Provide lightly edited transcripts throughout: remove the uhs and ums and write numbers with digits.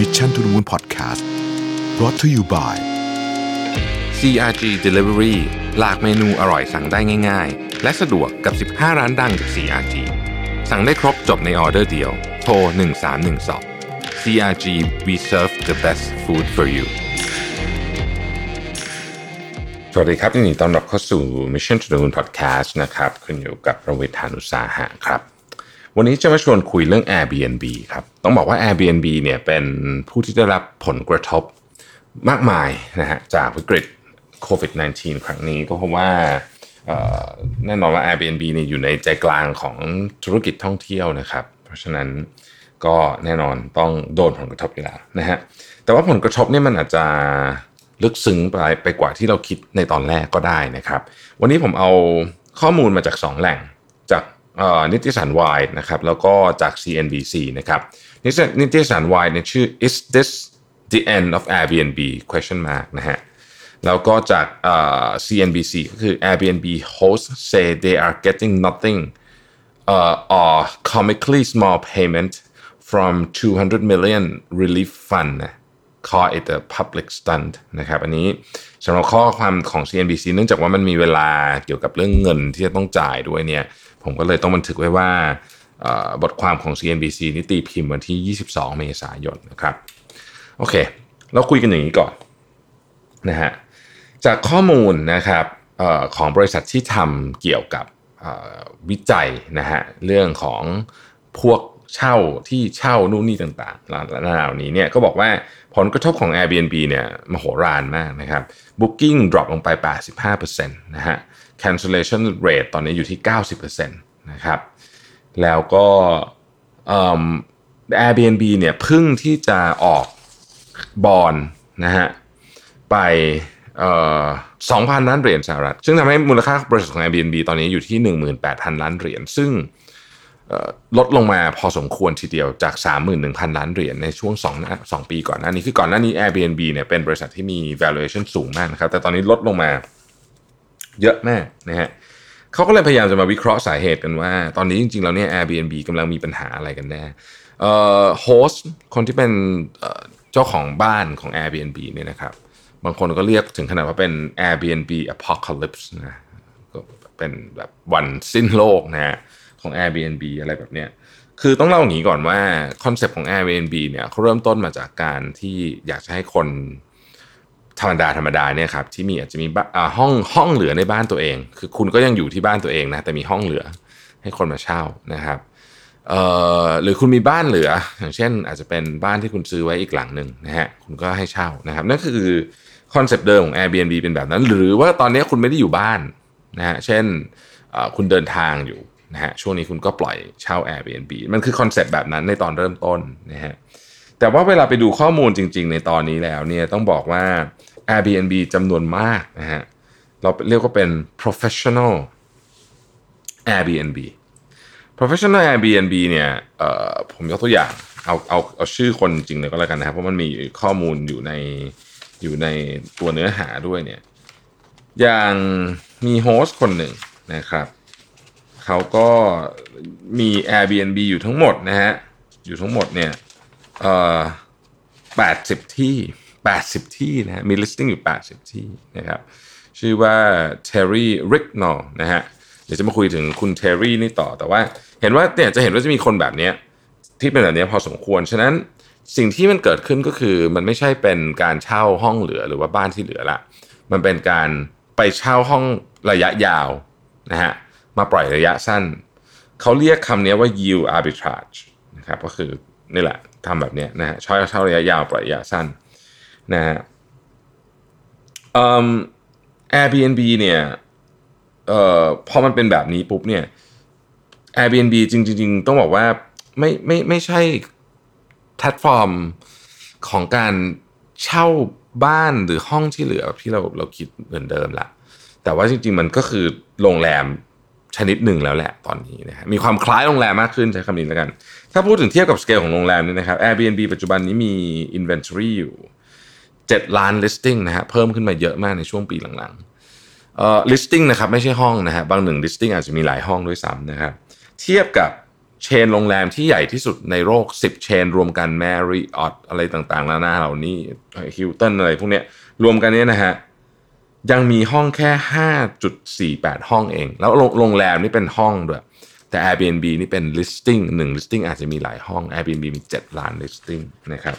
Mission to the Moon Podcast brought to you by CRG Delivery หลากเมนูอร่อยสั่งได้ง่ายๆและสะดวกกับ15ร้านดังจาก CRG สั่งได้ครบจบในออเดอร์เดียวโทร1312 CRG We serve the best food for youสวัสดีครับยินดีต้อนรับเข้าสู่ Mission to the Moon Podcast นะครับคุณอยู่กับประวิทย์ ฐานุสาหะครับวันนี้จะมาชวนคุยเรื่อง Airbnb ครับต้องบอกว่า Airbnb เนี่ยเป็นผู้ที่ได้รับผลกระทบมากมายนะฮะจากวิกฤตโควิด -19 ครั้งนี้ก็เพราะว่าแน่นอนว่า Airbnb เนี่ยอยู่ในใจกลางของธุรกิจท่องเที่ยวนะครับเพราะฉะนั้นก็แน่นอนต้องโดนผลกระทบอยู่แล้วนะฮะแต่ว่าผลกระทบเนี่ยมันอาจจะลึกซึ้งไปกว่าที่เราคิดในตอนแรกก็ได้นะครับวันนี้ผมเอาข้อมูลมาจาก2แหล่งจากนิตยสาร Y นะครับแล้วก็จาก CNBC นะครับนิตยสาร Y เนี่ยชื่อ Is this the end of Airbnb? นะฮะแล้วก็จากCNBC ก็คือ Airbnb hosts say they are getting nothing or comically small payment from 200 million relief fund call it a public stunt นะครับอันนี้สำหรับข้อความของ CNBC เนื่องจากว่ามันมีเวลาเกี่ยวกับเรื่องเงินที่จะต้องจ่ายด้วยเนี่ยผมก็เลยต้องบันทึกไว้ว่าบทความของ CNBC นี่ตีพิมพ์วันที่22เมษายนนะครับโอเคเราคุยกันอย่างนี้ก่อนนะฮะจากข้อมูลนะครับของบริษัทที่ทำเกี่ยวกับวิจัยนะฮะเรื่องของพวกเช่าที่เช่านู่นนี่ต่างๆเหล่านี้เนี่ยก็บอกว่าผลกระทบของ Airbnb เนี่ยมโหฬารมากนะครับ Booking drop ลงไป 85% นะฮะ Cancellation rate ตอนนี้อยู่ที่ 90% นะครับแล้วก็Airbnb เนี่ยเพิ่งที่จะออกบอนด์นะฮะไป2,000 ล้านเหรียญสหรัฐซึ่งทำให้มูลค่าบริษัทของ Airbnb ตอนนี้อยู่ที่ 18,000 ล้านเหรียญซึ่งลดลงมาพอสมควรทีเดียวจาก 31,000 ล้านเหรียญในช่วง2ปีก่อนหน้านี้คือก่อนหน้านี้ Airbnb เนี่ยเป็นบริษัทที่มี valuation สูงมากนะครับแต่ตอนนี้ลดลงมาเยอะมากนะฮะเขาก็เลยพยายามจะมาวิเคราะห์สาเหตุกันว่าตอนนี้จริงๆแล้วเนี่ย Airbnb กำลังมีปัญหาอะไรกันแน่โฮสต์คนที่เป็นเจ้าของบ้านของ Airbnb เนี่ยนะครับบางคนก็เรียกถึงขนาดว่าเป็น Airbnb Apocalypse นะก็เป็นแบบวันสิ้นโลกนะฮะของ Airbnb อะไรแบบเนี้ยคือต้องเล่าอย่างนี้ก่อนว่าคอนเซ็ปต์ของ Airbnb เนี่ยเขาเริ่มต้นมาจากการที่อยากจะให้คนธรรมดาเนี่ยครับที่มีอาจจะมีห้องเหลือในบ้านตัวเองคือคุณก็ยังอยู่ที่บ้านตัวเองนะแต่มีห้องเหลือให้คนมาเช่านะครับหรือคุณมีบ้านเหลืออย่างเช่นอาจจะเป็นบ้านที่คุณซื้อไว้อีกหลังนึงนะฮะคุณก็ให้เช่านะครับนั่นคือคอนเซ็ปต์เดิมของ Airbnb เป็นแบบนั้นหรือว่าตอนนี้คุณไม่ได้อยู่บ้านนะฮะเช่นคุณเดินทางอยู่นะฮะช่วงนี้คุณก็ปล่อยเช่า Airbnb มันคือคอนเซ็ปต์แบบนั้นในตอนเริ่มต้นนะฮะแต่ว่าเวลาไปดูข้อมูลจริงๆในตอนนี้แล้วเนี่ยต้องบอกว่า Airbnb จำนวนมากนะฮะเราเรียกว่าเป็น professional Airbnb professional Airbnb เนี่ยผมยกตัวอย่างเอาชื่อคนจริงเลยก็แล้วกันนะครับเพราะมันมีข้อมูลอยู่ในตัวเนื้อหาด้วยเนี่ยอย่างมีโฮสต์คนหนึ่งนะครับเขาก็มี Airbnb อยู่ทั้งหมดนะฮะอยู่ทั้งหมดเนี่ย80ที่นะฮะมี listing อยู่80ที่นะครับชื่อว่า Terry Ricknell นะฮะเดี๋ยวจะมาคุยถึงคุณ Terry นี่ต่อแต่ว่าเห็นว่าเนี่ยจะเห็นว่าจะมีคนแบบนี้ที่เป็นแบบนี้พอสมควรฉะนั้นสิ่งที่มันเกิดขึ้นก็คือมันไม่ใช่เป็นการเช่าห้องเหลือหรือว่าบ้านที่เหลือละมันเป็นการไปเช่าห้องระยะยาวนะฮะมาปล่อยระยะสั้นเขาเรียกคำนี้ว่า yield arbitrage นะครับก็คือนี่แหละทำแบบนี้นะฮะเช่าระยะยาวปล่อยระยะสั้นนะฮะAirbnb เนี่ยพอมันเป็นแบบนี้ปุ๊บเนี่ย Airbnb จริงต้องบอกว่าไม่ใช่แพลตฟอร์มของการเช่าบ้านหรือห้องที่เหลือที่เราคิดเหมือนเดิมละแต่ว่าจริงๆมันก็คือโรงแรมชนิดหนึ่งแล้วแหละตอนนี้นะฮะมีความคล้ายโรงแรมมากขึ้นใช้คำนี้แล้วกันถ้าพูดถึงเทียบกับสเกลของโรงแรมนี่นะครับ Airbnb ปัจจุบันนี้มี inventory อยู่7ล้าน listing นะฮะเพิ่มขึ้นมาเยอะมากในช่วงปีหลังๆlisting นะครับไม่ใช่ห้องนะฮะบางหนึ่ง listing อาจจะมีหลายห้องด้วยซ้ำนะครับเทียบกับ เชนโรงแรมที่ใหญ่ที่สุดในโลก10เชนรวมกัน Marriott อะไรต่างๆแล้วนะเหล่านี้ Hilton อะไรพวกเนี้ยรวมกันเนี่ยนะฮะยังมีห้องแค่ 5.48 ห้องเองแล้วโรงแรมนี่เป็นห้องด้วยแต่ Airbnb นี่เป็น listing 1 listing อาจจะมีหลายห้อง Airbnb มี7ล้าน listing นะครับ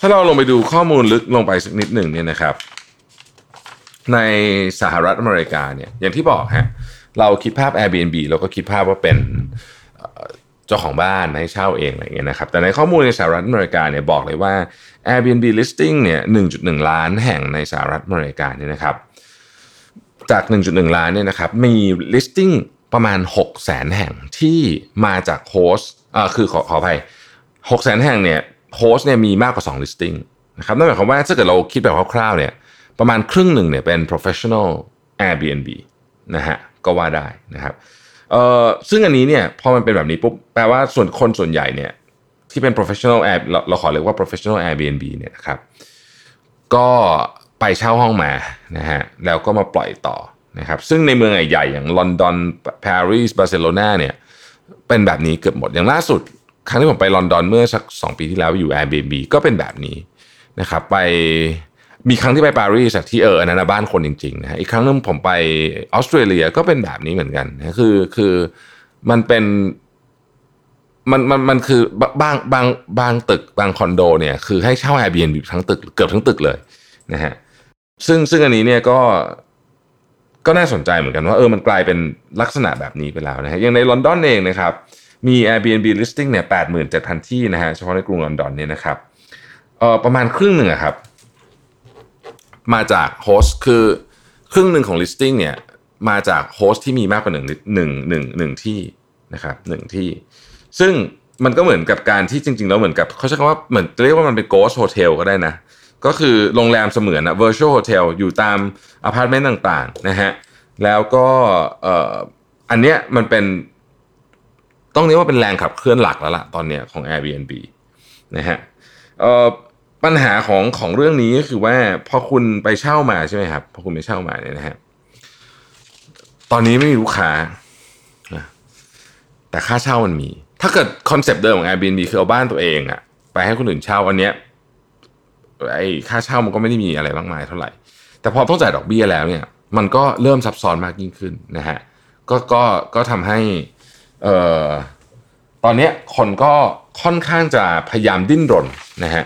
ถ้าเราลงไปดูข้อมูลลึกลงไปสักนิดหนึ่งเนี่ยนะครับในสหรัฐอเมริกาเนี่ยอย่างที่บอกฮะเราคิดภาพ Airbnb เราก็คิดภาพว่าเป็นเจ้าของบ้านให้เช่าเองอะไรเงี้ยนะครับแต่ในข้อมูลในสหรัฐอเมริกาเนี่ยบอกเลยว่า Airbnb listing เนี่ย 1.1 ล้านแห่งในสหรัฐอเมริกาเนี่ยนะครับจาก 1.1 ล้านเนี่ยนะครับมี listing ประมาณ 600,000 แห่งที่มาจากโฮสต์คือขออภัย 600,000 แห่งเนี่ยโฮสต์เนี่ยมีมากกว่า2 listing นะครับนั่นหมายความว่าถ้าเกิดเราคิดแบบคร่าวๆเนี่ยประมาณครึ่งหนึ่งเนี่ยเป็น professional Airbnb นะฮะก็ว่าได้นะครับซึ่งอันนี้เนี่ยพอมันเป็นแบบนี้ปุ๊บแปลว่าส่วนคนส่วนใหญ่เนี่ยที่เป็น professional air เราขอเรียกว่า professional Airbnb เนี่ยนะครับก็ไปเช่าห้องมานะฮะแล้วก็มาปล่อยต่อนะครับซึ่งในเมืองใหญ่ๆอย่างลอนดอนปารีสบาร์เซโลนาเนี่ยเป็นแบบนี้เกือบหมดอย่างล่าสุดครั้งที่ผมไปลอนดอนเมื่อสัก2ปีที่แล้วอยู่ Airbnb ก็เป็นแบบนี้นะครับไปมีครั้งที่ไปปารีสที่อันนั้นบ้านคนจริงๆนะฮะอีกครั้งนึงผมไปออสเตรเลียก็เป็นแบบนี้เหมือนกันนะคือมันเป็นมันคือบางตึกบางคอนโดเนี่ยคือให้เช่า Airbnb ทั้งตึกเกือบทั้งตึกเลยนะฮะซึ่งอันนี้เนี่ยก็น่าสนใจเหมือนกันว่ามันกลายเป็นลักษณะแบบนี้ไปแล้วนะฮะอย่างในลอนดอนเองนะครับมี Airbnb listing เนี่ย 87,000 ที่นะฮะเฉพาะในกรุงลอนดอนเนี่ยนะครับประมาณครึ่งนึงอะครับมาจากโฮสต์คือครึ่งหนึ่งของ listing เนี่ยมาจากโฮสต์ที่มีมากกว่า1ที่นะครับ1ที่ซึ่งมันก็เหมือนกับการที่จริงๆแล้วเหมือนกับเขาใช้คำว่าเหมือนเรียกว่ามันเป็น ghost hotel ก็ได้นะก็คือโรงแรมเสมือนนะ virtual hotel อยู่ตามอพาร์ตเมนต์ต่างๆนะฮะแล้วก็อันเนี้ยมันเป็นต้องเรียกว่าเป็นแรงขับเคลื่อนหลักแล้วล่ะตอนเนี้ยของ Airbnb นะฮะปัญหาของเรื่องนี้ก็คือว่าพอคุณไปเช่ามาใช่ไหมครับพอคุณไปเช่ามาเนี่ยนะฮะตอนนี้ไม่มีลูกค้าแต่ค่าเช่ามันมีถ้าเกิดคอนเซปต์เดิมของ Airbnb คือเอาบ้านตัวเองอะไปให้คนอื่นเช่าอันเนี้ยไอ้ค่าเช่ามันก็ไม่ได้มีอะไรมากมายเท่าไหร่แต่พอต้องจ่ายดอกเบี้ยแล้วเนี่ยมันก็เริ่มซับซ้อนมากยิ่งขึ้นนะฮะก็ทำให้ตอนนี้คนก็ค่อนข้างจะพยายามดิ้นรนนะฮะ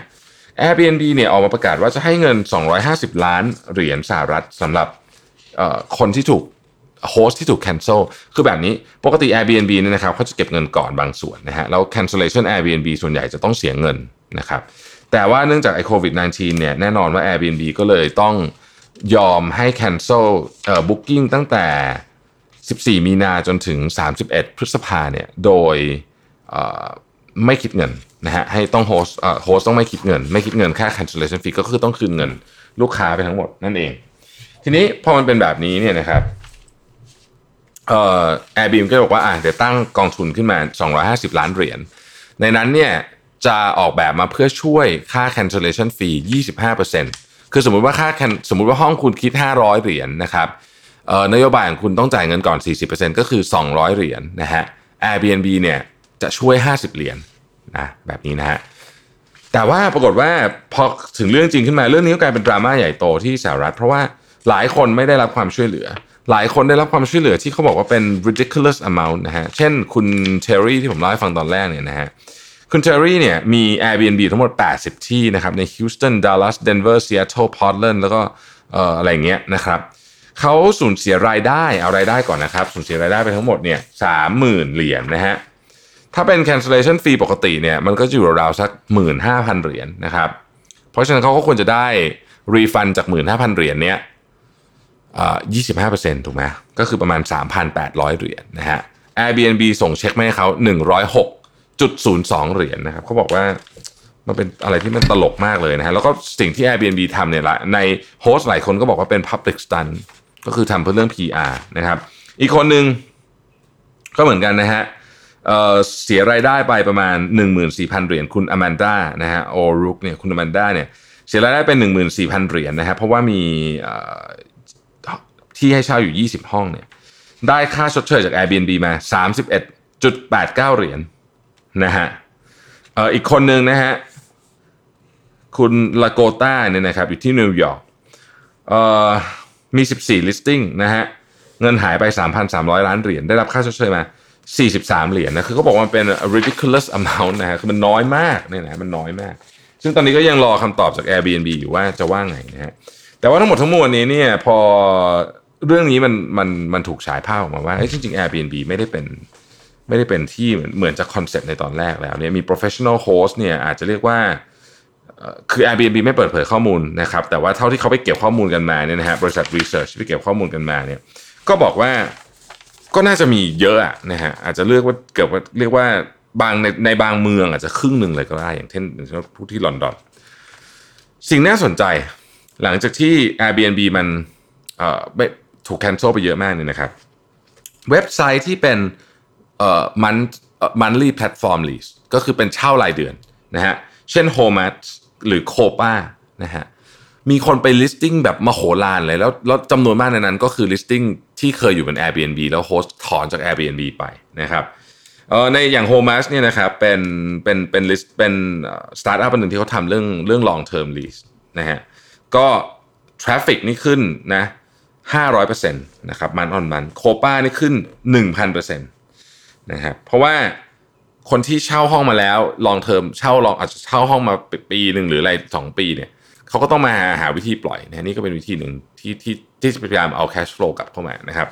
Airbnb เนี่ยออกมาประกาศว่าจะให้เงิน250ล้านเหรียญสหรัฐสำหรับคนที่ถูกโฮสต์ที่ถูกแคนเซิลคือแบบนี้ปกติ Airbnb เนี่ยนะครับเขาจะเก็บเงินก่อนบางส่วนนะฮะแล้ว cancellation Airbnb ส่วนใหญ่จะต้องเสียเงินนะครับแต่ว่าเนื่องจากไอ้โควิด-19 เนี่ยแน่นอนว่า Airbnb ก็เลยต้องยอมให้ cancel booking ตั้งแต่14มีนาจนถึง31พฤษภาเนี่ยโดยไม่คิดเงินนะฮะให้ต้องโฮสต์ต้องไม่คิดเงินค่า cancellation fee ก็คือต้องคืนเงินลูกค้าไปทั้งหมดนั่นเองทีนี้พอมันเป็นแบบนี้เนี่ยนะครับAirbnb ก็บอกว่าเดี๋ยวตั้งกองทุนขึ้นมา250ล้านเหรียญในนั้นเนี่ยจะออกแบบมาเพื่อช่วยค่า cancellation fee 25% คือสมมุติว่าห้องคุณคิด500เหรียญนะครับนโยบายของคุณต้องจ่ายเงินก่อน 40% ก็คือ200เหรียญนะฮะ Airbnb เนี่ยจะช่วย50เหรียญนะแบบนี้นะฮะแต่ว่าปรากฏว่าพอถึงเรื่องจริงขึ้นมาเรื่องนี้ก็กลายเป็นดราม่าใหญ่โตที่สหรัฐเพราะว่าหลายคนไม่ได้รับความช่วยเหลือหลายคนได้รับความช่วยเหลือที่เขาบอกว่าเป็น ridiculous amount นะฮะเช่นคุณเทอร์รี่ที่ผมเล่าให้ฟังตอนแรกเนี่ยนะฮะคุณเทอร์รี่เนี่ยมี Airbnb ทั้งหมด80ที่นะครับใน Houston Dallas Denver Seattle Portland แล้วก็อะไรเงี้ยนะครับเขาสูญเสียรายได้เอารายได้ก่อนนะครับสูญเสียรายได้ไปทั้งหมดเนี่ย 30,000 เหรียญนะฮะถ้าเป็น cancellation fee ปกติเนี่ยมันก็จะอยู่ราวๆสัก 15,000 เหรียญนะครับเพราะฉะนั้นเขาก็ควรจะได้ refund จาก 15,000 เหรียญเนี่ย25% ถูกไหมก็คือประมาณ 3,800 เหรียญนะฮะ Airbnb ส่งเช็คมาให้เขา 106.02 เหรียญนะครับเขาบอกว่ามันเป็นอะไรที่มันตลกมากเลยนะฮะแล้วก็สิ่งที่ Airbnb ทำเนี่ยละในโฮสต์หลายคนก็บอกว่าเป็น public stunt ก็คือทำเพื่อเรื่อง PR นะครับอีกคนนึงก็เหมือนกันนะฮะเสียรายได้ไปประมาณ 14,000 เหรียญคุณอแมนด้านะฮะโอรุกเนี่ยคุณอแมนด้าเนี่ยเสียรายได้เป็น 14,000 เหรียญนะฮะเพราะว่ามีที่ให้เช่าอยู่20ห้องเนี่ยได้ค่าชดเชยจาก Airbnb มา 1.89 เหรียญนะฮะอีกคนนึงนะฮะคุณลาโกต้าเนี่ยนะครับอยู่ที่นิวยอร์กมี 14 listing นะฮะเงินหายไป 3,300 ล้านเหรียญได้รับค่าชดเชยมา43 เหรียญนะคือเขาบอกว่ามันเป็น ridiculous amount นะฮะคือมันน้อยมากเนี่ยนะมันน้อยมากซึ่งตอนนี้ก็ยังรอคำตอบจาก Airbnb อยู่ว่าจะว่าไงนะฮะแต่ว่าทั้งหมดทั้งมวลนี้เนี่ยพอเรื่องนี้มันถูกฉายภาพออกมาว่าจริงๆ Airbnb ไม่ได้เป็นที่เหมือนจะคอนเซ็ปต์ในตอนแรกแล้วเนี่ยมี professional host เนี่ยอาจจะเรียกว่าคือ Airbnb ไม่เปิดเผยข้อมูลนะครับแต่ว่าเท่าที่เขาไปเก็บข้อมูลกันมาเนี่ยนะฮะบริษัท research ที่ไปเก็บข้อมูลกันมาเนี่ยก็บอกว่าก็น่าจะมีเยอะนะฮะอาจจะเลือกว่าเกือบเรียกว่าบางในบางเมืองอาจจะครึ่งนึงเลยก็ได้อย่างเช่นพูดที่ลอนดอนสิ่งน่าสนใจหลังจากที่ Airbnb มันถูกแคนเซิลไปเยอะมากเนี่ยนะครับเว็บไซต์ที่เป็นmonthly platform lease ก็คือเป็นเช่ารายเดือนนะฮะเช่น HomeMatch หรือ Copa นะฮะมีคนไป listing แบบมโหฬารเลยแล้วจำนวนมากในนั้นก็คือ listing ที่เคยอยู่เป็น Airbnb แล้วโฮสต์ถอนจาก Airbnb ไปนะครับในอย่าง HomeMatch เนี่ยนะครับเป็น list เป็นสตาร์ทอัพอันนึงที่เขาทำเรื่อง long term lease นะฮะก็ทราฟฟิกนี่ขึ้นนะ 500% นะครับมันออนมันโคป้านี่ขึ้น 1,000% นะครับเพราะว่าคนที่เช่าห้องมาแล้ว long term อาจจะเช่าห้องมาปีนึงหรืออะไร2ปีเนี่ยเขาก็ต้องมาหาวิธีปล่อยนะนี่ก็เป็นวิธีหนึ่งที่พยายามเอา cash flow กลับเข้ามานะครับ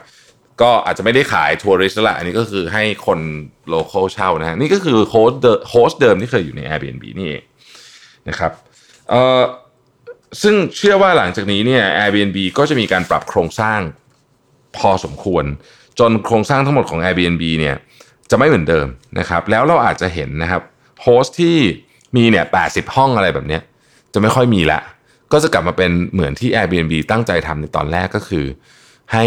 ก็อาจจะไม่ได้ขายทัวริสต์ละอันนี้ก็คือให้คนโลคอลเช่านะฮะนี่ก็คือโฮสเดิมที่เคยอยู่ใน Airbnb นี่เองนะครับซึ่งเชื่อว่าหลังจากนี้เนี่ย Airbnb ก็จะมีการปรับโครงสร้างพอสมควรจนโครงสร้างทั้งหมดของ Airbnb เนี่ยจะไม่เหมือนเดิมนะครับแล้วเราอาจจะเห็นนะครับโฮสที่มีเนี่ย80ห้องอะไรแบบเนี้ยจะไม่ค่อยมีละก็จะกลับมาเป็นเหมือนที่ Airbnb ตั้งใจทำในตอนแรกก็คือให้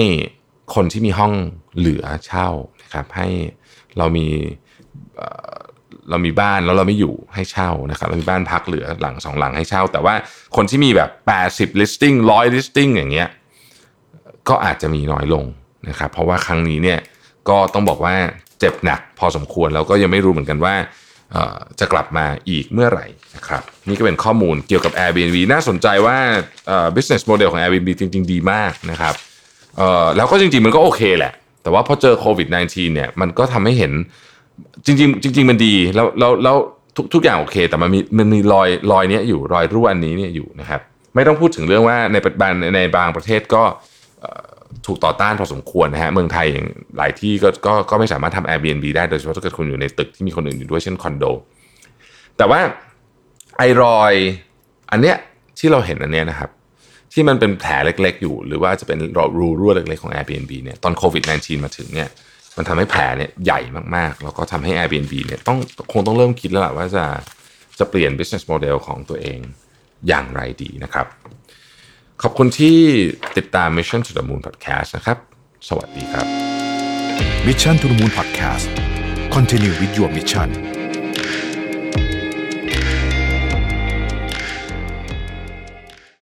คนที่มีห้องเหลือเช่านะครับให้เรามีบ้านแล้วเราไม่อยู่ให้เช่านะครับเรามีบ้านพักเหลือหลัง2หลังให้เช่าแต่ว่าคนที่มีแบบ80 listing 100 listing อย่างเงี้ยก็อาจจะมีน้อยลงนะครับเพราะว่าครั้งนี้เนี่ยก็ต้องบอกว่าเจ็บหนักพอสมควรแล้วก็ยังไม่รู้เหมือนกันว่าจะกลับมาอีกเมื่อไหร่นะครับนี่ก็เป็นข้อมูลเกี่ยวกับ Airbnb น่าสนใจว่าbusiness model ของ Airbnb จริงๆดีมากนะครับแล้วก็จริงๆมันก็โอเคแหละแต่ว่าพอเจอโควิด -19 เนี่ยมันก็ทำให้เห็นจริงๆมันดีแล้วทุกอย่างโอเคแต่มันมีรอยเนี้ยอยู่รอยรั่วอันนี้เนี่ยอยู่นะครับไม่ต้องพูดถึงเรื่องว่าในบางประเทศก็ถูกต่อต้านพอสมควรนะฮะเมืองไทยอย่างหลายที่ก็ไม่สามารถทำ Airbnb ได้โดยเฉพาะถ้าเกิดคุณอยู่ในตึกที่มีคนอื่นอยู่ด้วยเช่นคอนโดแต่ว่าไอ้รอยอันเนี้ยที่เราเห็นอันเนี้ยนะครับที่มันเป็นแผลเล็กๆอยู่หรือว่าจะเป็นรูรั่วเล็กๆของ Airbnb เนี่ยตอนโควิด -19 มาถึงเนี่ยมันทำให้แผลเนี่ยใหญ่มากๆแล้วก็ทำให้ Airbnb เนี่ยคงต้องเริ่มคิดแล้วล่ะว่าจะเปลี่ยน business model ของตัวเองอย่างไรดีนะครับขอบคุณที่ติดตาม Mission to the Moon Podcast นะครับสวัสดีครับ Mission to the Moon Podcast Continue with your mission